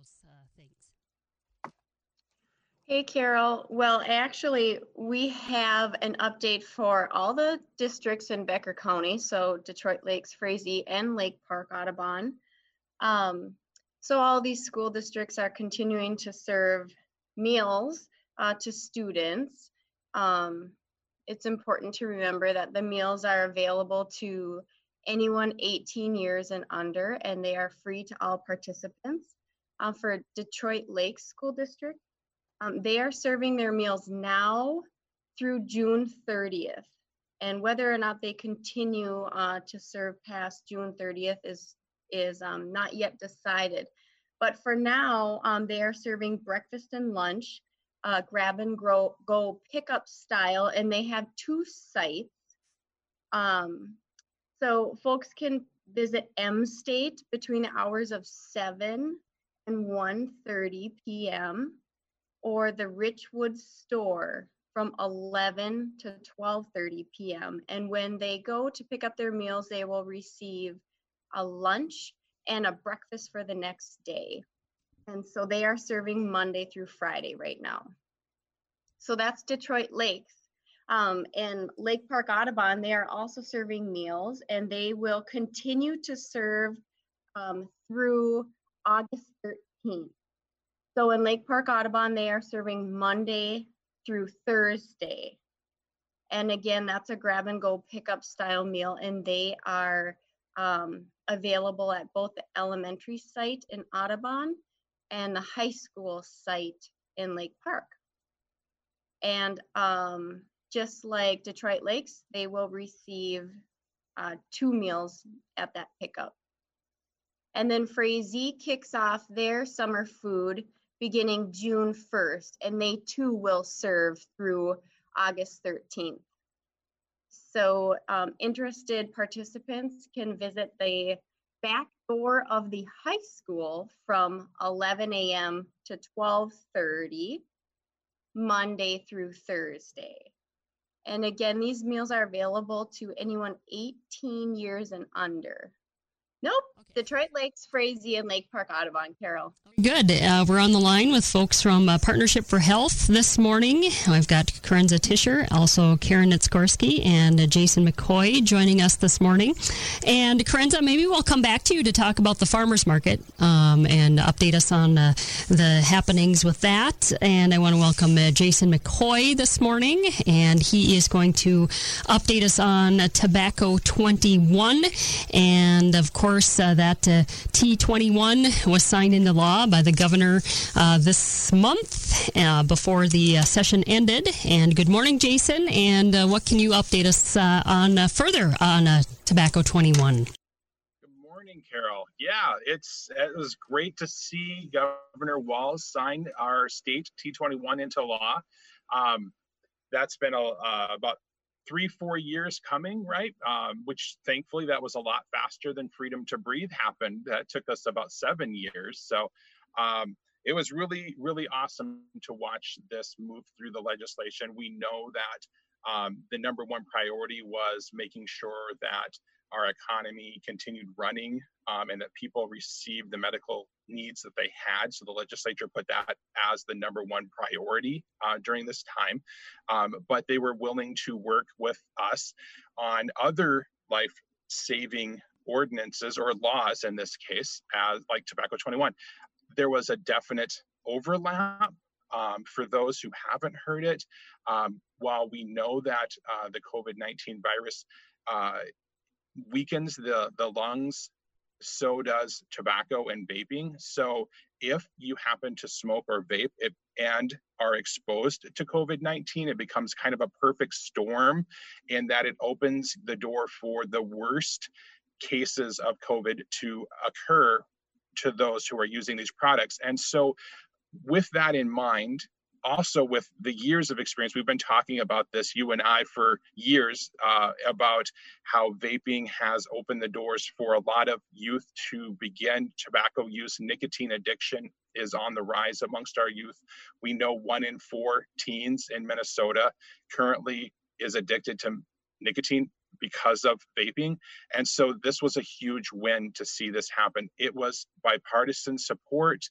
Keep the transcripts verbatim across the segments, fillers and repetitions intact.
those uh, things? Hey, Carol. Well, actually, we have an update for all the districts in Becker County, so Detroit Lakes, Frazee, and Lake Park Audubon. Um, so all these school districts are continuing to serve meals uh, to students. Um, it's important to remember that the meals are available to anyone eighteen years and under, and they are free to all participants. Uh, for Detroit Lakes School District, um, they are serving their meals now through June thirtieth, and whether or not they continue uh, to serve past June thirtieth is is um, not yet decided. But for now, um, they are serving breakfast and lunch, uh, grab and go, go pickup style, and they have two sites. Um, so folks can visit M State between the hours of seven and one thirty p m or the Richwood store from eleven to twelve thirty p m And when they go to pick up their meals, they will receive a lunch and a breakfast for the next day. And so they are serving Monday through Friday right now. So that's Detroit Lakes. Um, and Lake Park Audubon, they are also serving meals, and they will continue to serve um, through August thirteenth. So in Lake Park Audubon, they are serving Monday through Thursday. And again, that's a grab and go pickup style meal, and they are um, available at both the elementary site in Audubon and the high school site in Lake Park. And um, just like Detroit Lakes, they will receive uh, two meals at that pickup. And then Frazee kicks off their summer food beginning June first, and they too will serve through August thirteenth. So um, interested participants can visit the back door of the high school from eleven a m to twelve thirty, Monday through Thursday. And again, these meals are available to anyone eighteen years and under. Nope. Okay. Detroit Lakes, Frazee, and Lake Park Audubon, Carol. Good. Uh, we're on the line with folks from uh, Partnership for Health this morning. I've got Karenza Tischer, also Karen Nitzkorski, and uh, Jason McCoy joining us this morning. And Karenza, maybe we'll come back to you to talk about the farmers market um, and update us on uh, the happenings with that. And I want to welcome uh, Jason McCoy this morning, and he is going to update us on uh, Tobacco twenty-one, and of course, Uh, that uh, T twenty-one was signed into law by the governor uh, this month uh, before the uh, session ended. And good morning, Jason. And uh, what can you update us uh, on uh, further on uh, Tobacco twenty-one? Good morning, Carol. Yeah, it's it was great to see Governor Walz sign our state T twenty-one into law. Um, that's been a, uh, about three, four years coming, right? Um, which thankfully that was a lot faster than Freedom to Breathe happened. That took us about seven years. So um, it was really, really awesome to watch this move through the legislation. We know that um, the number one priority was making sure that our economy continued running um, and that people received the medical needs that they had. So the legislature put that as the number one priority uh, during this time. Um, but they were willing to work with us on other life-saving ordinances or laws in this case, as like Tobacco twenty-one. There was a definite overlap. Um, for those who haven't heard it, um, while we know that uh, the COVID nineteen virus uh, weakens the, the lungs, so does tobacco and vaping. So if you happen to smoke or vape it, and are exposed to COVID nineteen, it becomes kind of a perfect storm in that it opens the door for the worst cases of COVID to occur to those who are using these products. And so with that in mind, also with the years of experience, we've been talking about this, you and I, for years, uh, about how vaping has opened the doors for a lot of youth to begin tobacco use. Nicotine addiction is on the rise amongst our youth. We know one in four teens in Minnesota currently is addicted to nicotine because of vaping. And so this was a huge win to see this happen. It was bipartisan support.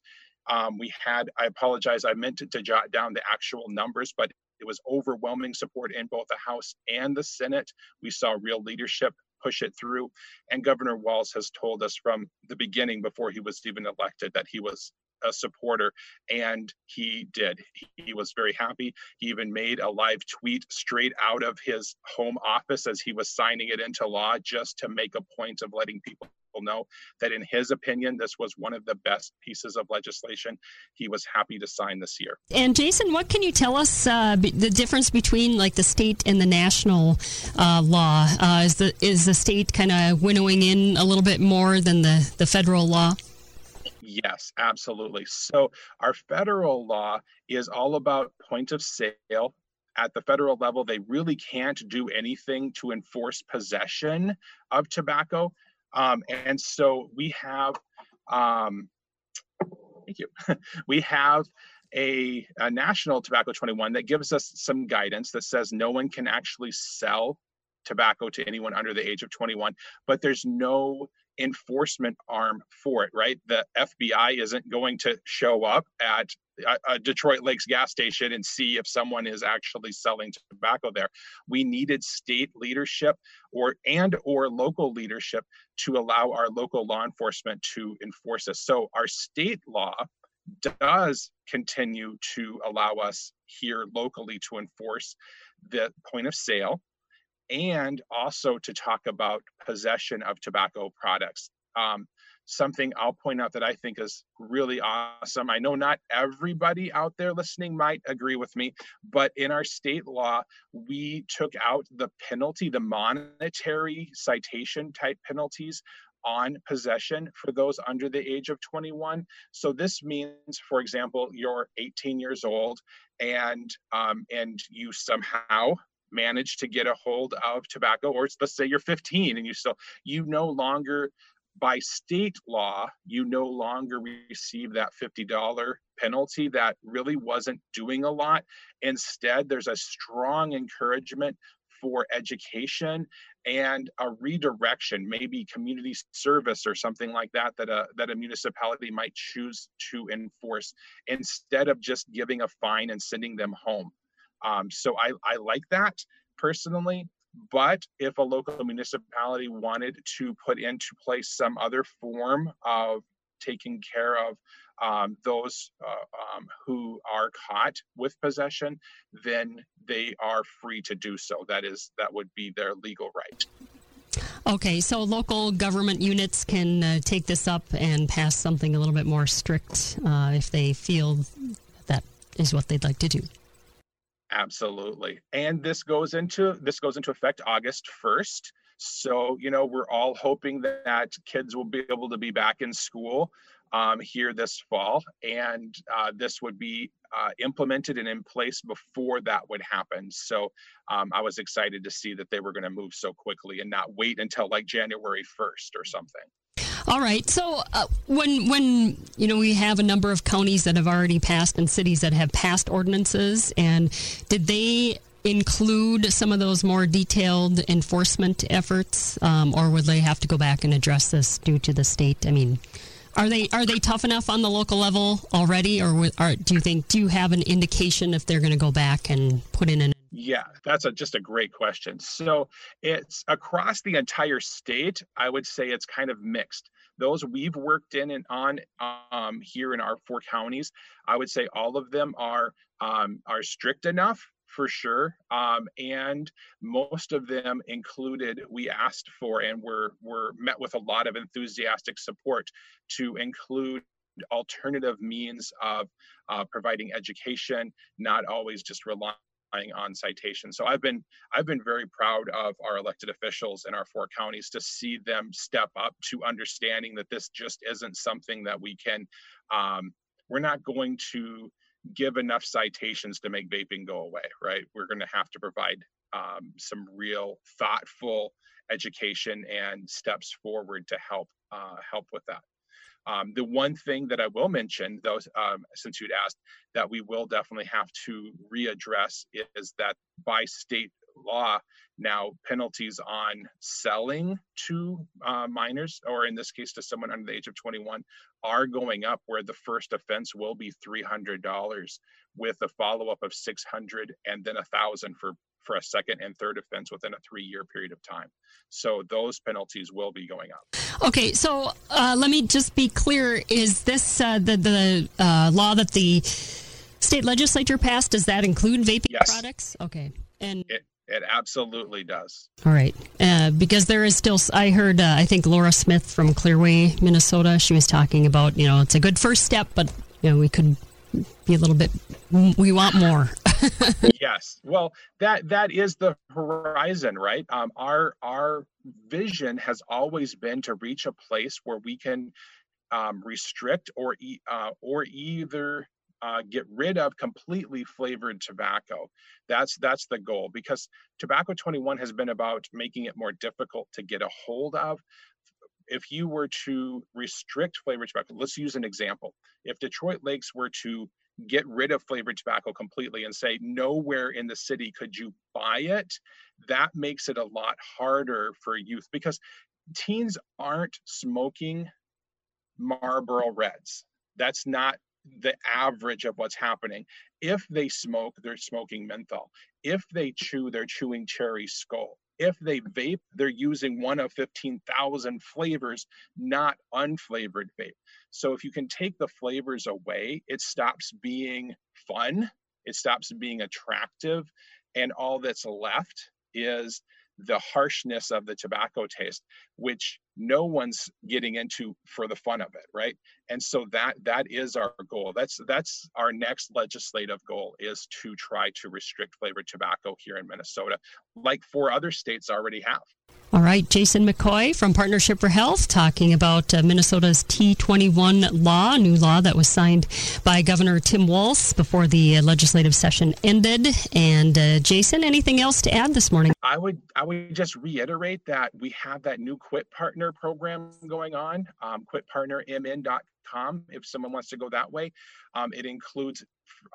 Um, we had, I apologize, I meant to, to jot down the actual numbers, but it was overwhelming support in both the House and the Senate. We saw real leadership push it through. And Governor Walz has told us from the beginning, before he was even elected, that he was a supporter, and he did. He was very happy. He even made a live tweet straight out of his home office as he was signing it into law, just to make a point of letting people know that, in his opinion, this was one of the best pieces of legislation he was happy to sign this year. And Jason, what can you tell us uh, b- the difference between like the state and the national uh, law? Uh, is the is the state kind of winnowing in a little bit more than the, the federal law? Yes, absolutely. So our federal law is all about point of sale. At the federal level, they really can't do anything to enforce possession of tobacco. Um, and so we have, um, thank you, we have a, a national Tobacco twenty-one that gives us some guidance that says no one can actually sell tobacco to anyone under the age of twenty-one, but there's no enforcement arm for it, right? The F B I isn't going to show up at a Detroit Lakes gas station and see if someone is actually selling tobacco there. We needed state leadership or and or local leadership to allow our local law enforcement to enforce this. So our state law does continue to allow us here locally to enforce the point of sale and also to talk about possession of tobacco products. Um, Something I'll point out that I think is really awesome. I know not everybody out there listening might agree with me, but in our state law, we took out the penalty, the monetary citation type penalties on possession for those under the age of twenty-one. So this means, for example, you're eighteen years old and um, and you somehow manage to get a hold of tobacco, or let's say you're fifteen and you still, you no longer, by state law, you no longer receive that fifty dollars penalty that really wasn't doing a lot. Instead, there's a strong encouragement for education and a redirection, maybe community service or something like that, that a, that a municipality might choose to enforce instead of just giving a fine and sending them home. Um, so I, I like that personally. But if a local municipality wanted to put into place some other form of taking care of um, those uh, um, who are caught with possession, then they are free to do so. That is, that would be their legal right. Okay, so local government units can uh, take this up and pass something a little bit more strict uh, if they feel that is what they'd like to do. Absolutely. And this goes into this goes into effect August first. So, you know, we're all hoping that kids will be able to be back in school um, here this fall. And uh, this would be uh, implemented and in place before that would happen. So um, I was excited to see that they were going to move so quickly and not wait until like January first or something. All right. So uh, when, when you know, we have a number of counties that have already passed and cities that have passed ordinances, and did they include some of those more detailed enforcement efforts, um, or would they have to go back and address this due to the state? I mean, are they are they tough enough on the local level already, or are, do you think, do you have an indication if they're going to go back and put in an? Yeah, that's a, just a great question. So it's across the entire state, I would say it's kind of mixed. Those we've worked in and on um, here in our four counties, I would say all of them are um, are strict enough for sure. Um, and most of them included, we asked for and were, were met with a lot of enthusiastic support to include alternative means of uh, providing education, not always just relying on citation. So I've been I've been very proud of our elected officials in our four counties to see them step up to understanding that this just isn't something that we can, um, we're not going to give enough citations to make vaping go away, right? We're going to have to provide um, some real thoughtful education and steps forward to help uh, help with that. Um, the one thing that I will mention, though, um, since you'd asked, that we will definitely have to readdress is that by state law now penalties on selling to uh, minors, or in this case to someone under the age of twenty-one, are going up, where the first offense will be three hundred dollars with a follow-up of six hundred dollars and then one thousand dollars for for a second and third offense within a three-year period of time. So those penalties will be going up. Okay, so uh, let me just be clear. Is this uh, the, the uh, law that the state legislature passed? Does that include vaping yes. products? Okay. And it, it absolutely does. All right. Uh, because there is still, I heard, uh, I think Laura Smith from Clearway, Minnesota, she was talking about, you know, it's a good first step, but, you know, we could be a little bit, we want more. Yes. Well, that that is the horizon, right? Um, our our vision has always been to reach a place where we can um, restrict or e- uh, or either uh, get rid of completely flavored tobacco. That's that's the goal, because Tobacco twenty-one has been about making it more difficult to get a hold of. If you were to restrict flavored tobacco, let's use an example. If Detroit Lakes were to get rid of flavored tobacco completely and say nowhere in the city could you buy it, that makes it a lot harder for youth, because teens aren't smoking Marlboro Reds. That's not the average of what's happening. If they smoke, they're smoking menthol. If they chew, they're chewing Cherry Skull. If they vape, they're using one of fifteen thousand flavors, not unflavored vape. So if you can take the flavors away, it stops being fun, it stops being attractive, and all that's left is the harshness of the tobacco taste, which no one's getting into for the fun of it, right? And so that that is our goal. That's that's our next legislative goal, is to try to restrict flavored tobacco here in Minnesota, like four other states already have. All right, Jason McCoy from Partnership for Health talking about uh, Minnesota's T twenty-one law, new law that was signed by Governor Tim Walz before the uh, legislative session ended. And uh, Jason, anything else to add this morning? I would I would just reiterate that we have that new Quit Partner program going on, um, Quit Partner M N dot com, if someone wants to go that way. Um, it includes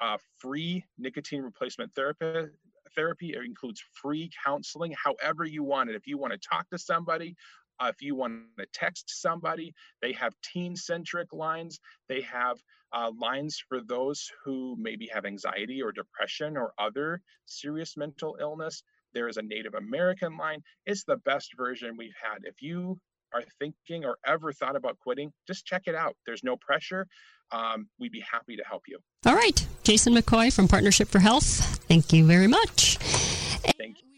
uh, free nicotine replacement therapy. Therapy. It includes free counseling, however you want it. If you want to talk to somebody, uh, if you want to text somebody, they have teen-centric lines. They have uh, lines for those who maybe have anxiety or depression or other serious mental illness. There is a Native American line. It's the best version we've had. If you are thinking or ever thought about quitting, just check it out. There's no pressure. Um, we'd be happy to help you. All right. Jason McCoy from Partnership for Health. Thank you very much. Thank you.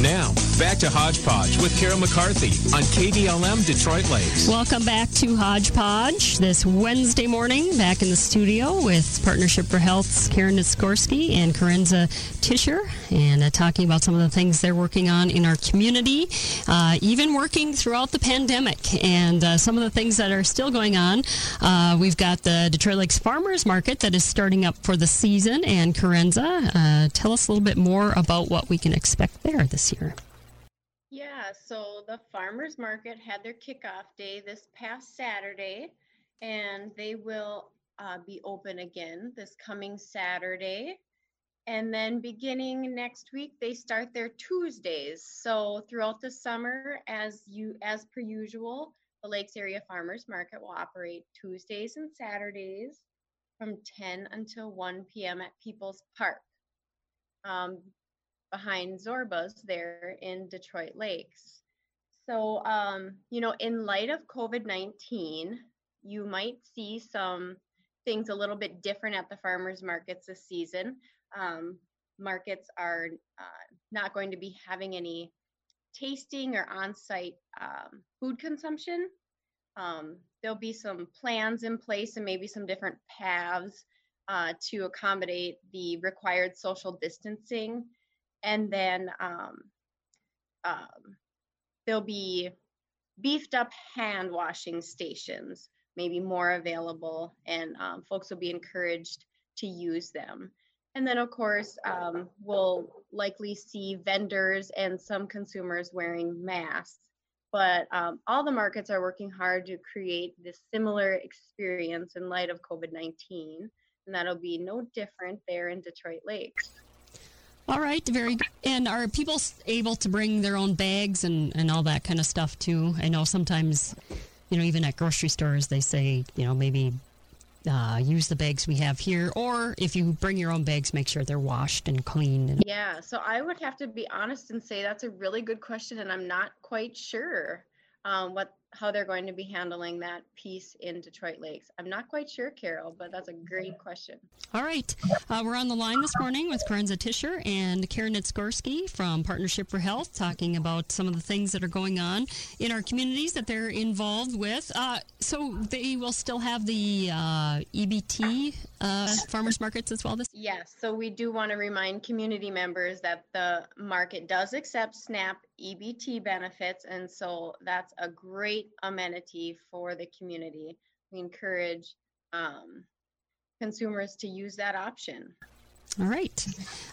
Now, back to Hodgepodge with Kara McCarthy on K D L M Detroit Lakes. Welcome back to Hodgepodge this Wednesday morning, back in the studio with Partnership for Health's Karen Nitzkorski and Karenza Tischer, and uh, talking about some of the things they're working on in our community, uh, even working throughout the pandemic, and uh, some of the things that are still going on. Uh, we've got the Detroit Lakes Farmers Market that is starting up for the season, and Karenza, uh, tell us a little bit more about what we can expect there this year. Yeah, so the farmers market had their kickoff day this past Saturday, and they will uh, be open again this coming Saturday. And then beginning next week, they start their Tuesdays. So throughout the summer, as you as per usual, the Lakes Area Farmers Market will operate Tuesdays and Saturdays from ten until one p.m. at People's Park. Um, behind Zorba's there in Detroit Lakes. So, um, you know, in light of COVID nineteen, you might see some things a little bit different at the farmers markets this season. Um, markets are uh, not going to be having any tasting or on-site um, food consumption. Um, there'll be some plans in place and maybe some different paths uh, to accommodate the required social distancing. And then um, um, there'll be beefed up hand washing stations, maybe more available, and um, folks will be encouraged to use them. And then, of course, um, we'll likely see vendors and some consumers wearing masks. But um, all the markets are working hard to create this similar experience in light of COVID nineteen, and that'll be no different there in Detroit Lakes. All right, very good. And are people able to bring their own bags and, and all that kind of stuff, too? I know sometimes, you know, even at grocery stores, they say, you know, maybe uh, use the bags we have here. Or if you bring your own bags, make sure they're washed and cleaned. And- yeah, so I would have to be honest and say that's a really good question, and I'm not quite sure um, what how they're going to be handling that piece in Detroit Lakes. I'm not quite sure, Carol, but that's a great question. All right. Uh, we're on the line this morning with Karenza Tischer and Karen Nitzkorski from Partnership for Health, talking about some of the things that are going on in our communities that they're involved with. Uh, so they will still have the uh, E B T uh, farmers markets as well this year? Yes. So we do want to remind community members that the market does accept SNAP E B T benefits, and so that's a great amenity for the community. We encourage um, consumers to use that option. All right.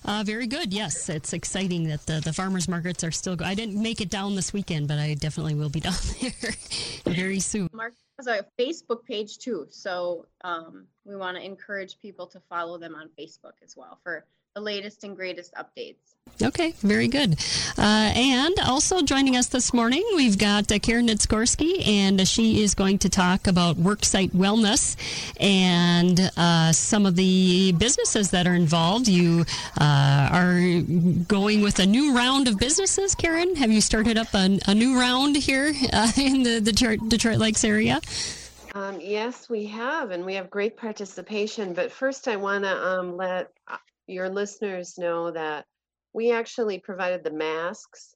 Uh, very good. Yes, it's exciting that the, the farmers markets are still going. I didn't make it down this weekend, but I definitely will be down there very soon. Mark has a Facebook page, too, so um, we want to encourage people to follow them on Facebook as well for the latest and greatest updates. Okay, very good. Uh, and also joining us this morning, we've got uh, Karen Nitzkorski, and uh, she is going to talk about worksite wellness and uh, some of the businesses that are involved. You uh, are going with a new round of businesses, Karen. Have you started up a, a new round here uh, in the, the Detroit, Detroit Lakes area? Um, yes, we have, and we have great participation. But first, I want to um, let your listeners know that we actually provided the masks,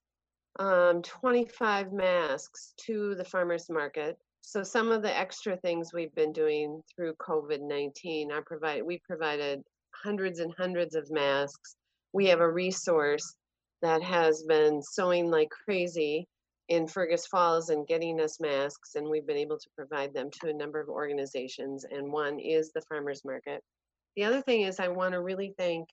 um, twenty-five masks to the farmers market. So some of the extra things we've been doing through COVID nineteen are provided. We provided hundreds and hundreds of masks. We have a resource that has been sewing like crazy in Fergus Falls and getting us masks, and we've been able to provide them to a number of organizations, and one is the farmers market. The other thing is I want to really thank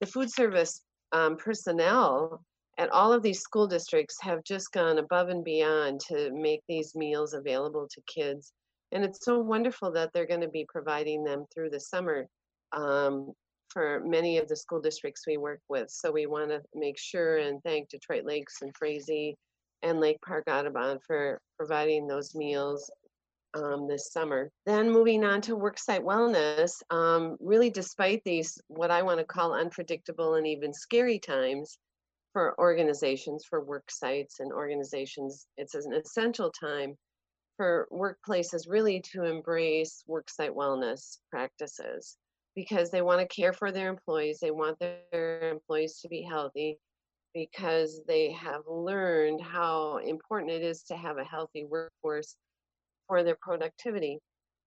the food service um, personnel at all of these school districts have just gone above and beyond to make these meals available to kids. And it's so wonderful that they're going to be providing them through the summer um, for many of the school districts we work with. So we want to make sure and thank Detroit Lakes and Frazee and Lake Park Audubon for providing those meals Um, this summer. Then moving on to worksite wellness, um, really despite these, what I want to call unpredictable and even scary times for organizations, for worksites and organizations, it's an essential time for workplaces really to embrace worksite wellness practices because they want to care for their employees. They want their employees to be healthy because they have learned how important it is to have a healthy workforce for their productivity.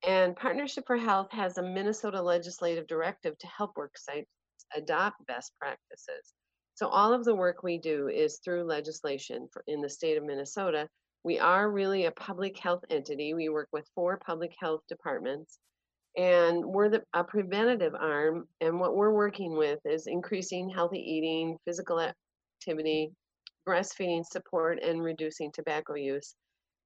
And Partnership for Health has a Minnesota legislative directive to help worksites adopt best practices. So all of the work we do is through legislation for, in the state of Minnesota. We are really a public health entity. We work with four public health departments, and we're the, a preventative arm. And what we're working with is increasing healthy eating, physical activity, breastfeeding support, and reducing tobacco use.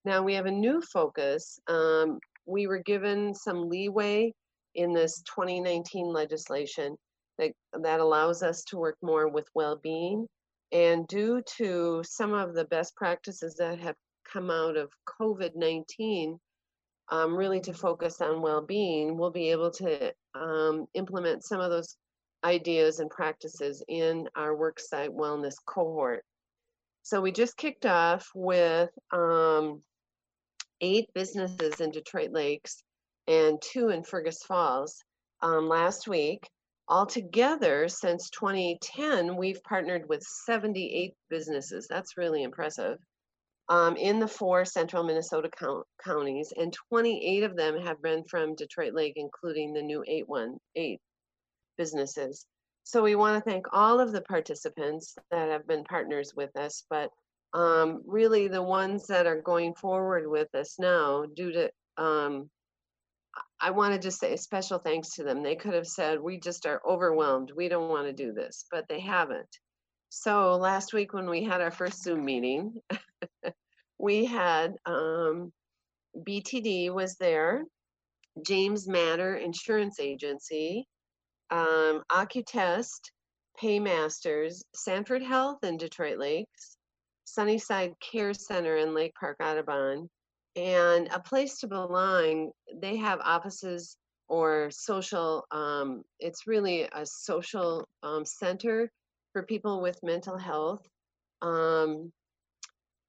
Now we have a new focus. Um, we were given some leeway in this twenty nineteen legislation that, that allows us to work more with well-being. And due to some of the best practices that have come out of COVID nineteen, um, really to focus on well-being, we'll be able to um, implement some of those ideas and practices in our worksite wellness cohort. So we just kicked off with um, eight businesses in Detroit Lakes and two in Fergus Falls um, last week. Altogether, since twenty ten, we've partnered with seventy-eight businesses. That's really impressive. Um, in the four central Minnesota count- counties, and twenty-eight of them have been from Detroit Lake, including the new eight eighteen businesses. So we want to thank all of the participants that have been partners with us, but um, really the ones that are going forward with us now due to, um, I want to just say a special thanks to them. They could have said, we just are overwhelmed. We don't want to do this, but they haven't. So last week when we had our first Zoom meeting, we had um, B T D was there, James Matter Insurance Agency, Um, AccuTest, Paymasters, Sanford Health in Detroit Lakes, Sunnyside Care Center in Lake Park Audubon, and A Place to Belong. They have offices or social, um, it's really a social um, center for people with mental health. Um,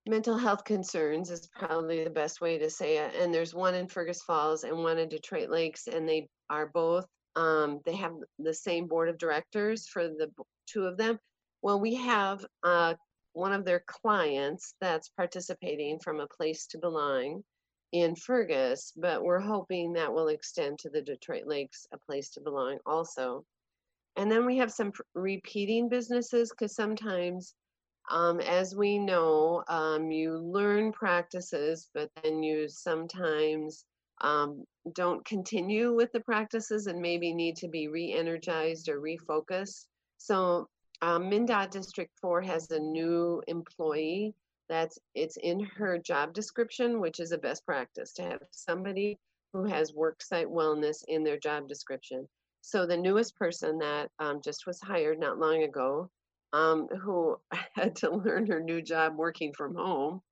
mental health concerns is probably the best way to say it. And there's one in Fergus Falls and one in Detroit Lakes, and they are both, um, they have the same board of directors for the two of them. Well, we have uh, one of their clients that's participating from A Place to Belong in Fergus, but we're hoping that will extend to the Detroit Lakes A Place to Belong also. And then we have some repeating businesses, because sometimes, um, as we know, um, you learn practices, but then you sometimes um, don't continue with the practices and maybe need to be re-energized or refocused. So um, MnDOT District four has a new employee that's, it's in her job description, which is a best practice to have somebody who has worksite wellness in their job description. So the newest person that um, just was hired not long ago, um, who had to learn her new job working from home.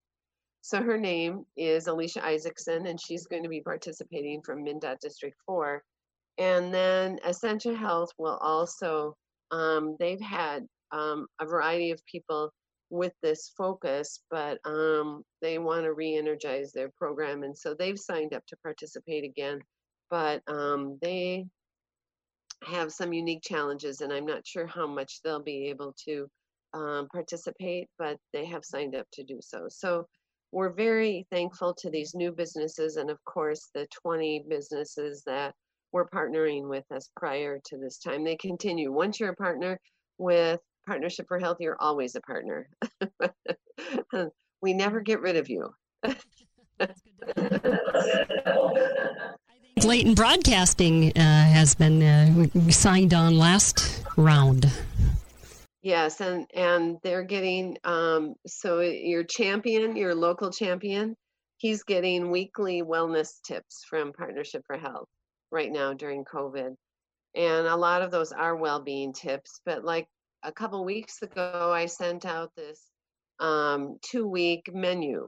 So her name is Alicia Isaacson, and she's going to be participating from MnDOT District four. And then Essentia Health will also, um, they've had um, a variety of people with this focus, but um, they want to re-energize their program. And so they've signed up to participate again, but um, they have some unique challenges, and I'm not sure how much they'll be able to um, participate, but they have signed up to do so. So we're very thankful to these new businesses, and of course the twenty businesses that were partnering with us prior to this time. They continue. Once you're a partner with Partnership for Health, you're always a partner. We never get rid of you. That's good to know. Leighton Broadcasting uh, has been uh, signed on last round. Yes, and, and they're getting, um, so your champion, your local champion, he's getting weekly wellness tips from Partnership for Health right now during COVID. And a lot of those are well-being tips, but like a couple weeks ago, I sent out this um, two-week menu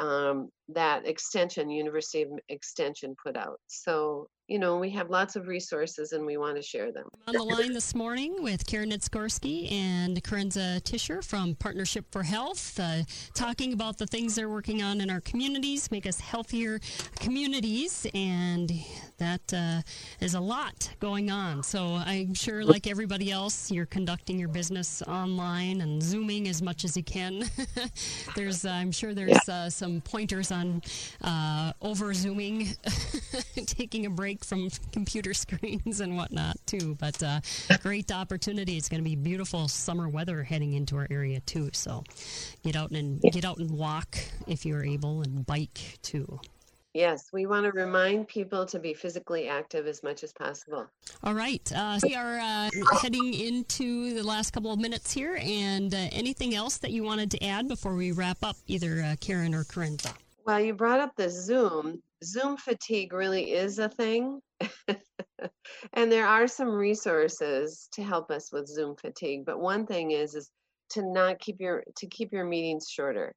um that Extension, University of Extension, put out. So, you know, we have lots of resources and we want to share them. I'm on the line this morning with Karen Nitzkorski and Karenza Tischer from Partnership for Health, uh, talking about the things they're working on in our communities, make us healthier communities, and that uh, is a lot going on. So I'm sure, like everybody else, you're conducting your business online and Zooming as much as you can. There's, uh, I'm sure there's uh, some pointers on uh, over-Zooming, taking a break from computer screens and whatnot too, but uh, great opportunity. It's going to be beautiful summer weather heading into our area too, so get out and yes. get out and walk if you're able, and bike too. Yes, we want to remind people to be physically active as much as possible. All right, uh, we are uh, heading into the last couple of minutes here, and uh, anything else that you wanted to add before we wrap up, either uh, Karen or Karenza? Well, you brought up the Zoom. Zoom fatigue really is a thing. And there are some resources to help us with Zoom fatigue. But one thing is, is to not keep your, to keep your meetings shorter.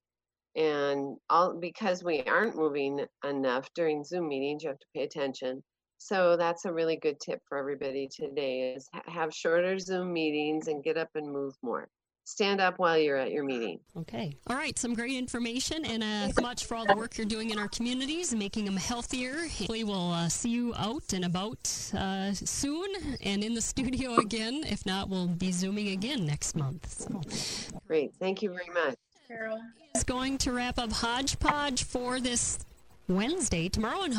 And all, because we aren't moving enough during Zoom meetings, you have to pay attention. So that's a really good tip for everybody today, is have shorter Zoom meetings and get up and move more. Stand up while you're at your meeting. Okay. All right. Some great information, and uh, much for all the work you're doing in our communities, making them healthier. Hopefully we'll uh, see you out and about uh, soon and in the studio again. If not, we'll be Zooming again next month. So. Great. Thank you very much. Carol is going to wrap up Hodgepodge for this Wednesday. Tomorrow in Hodgepodge.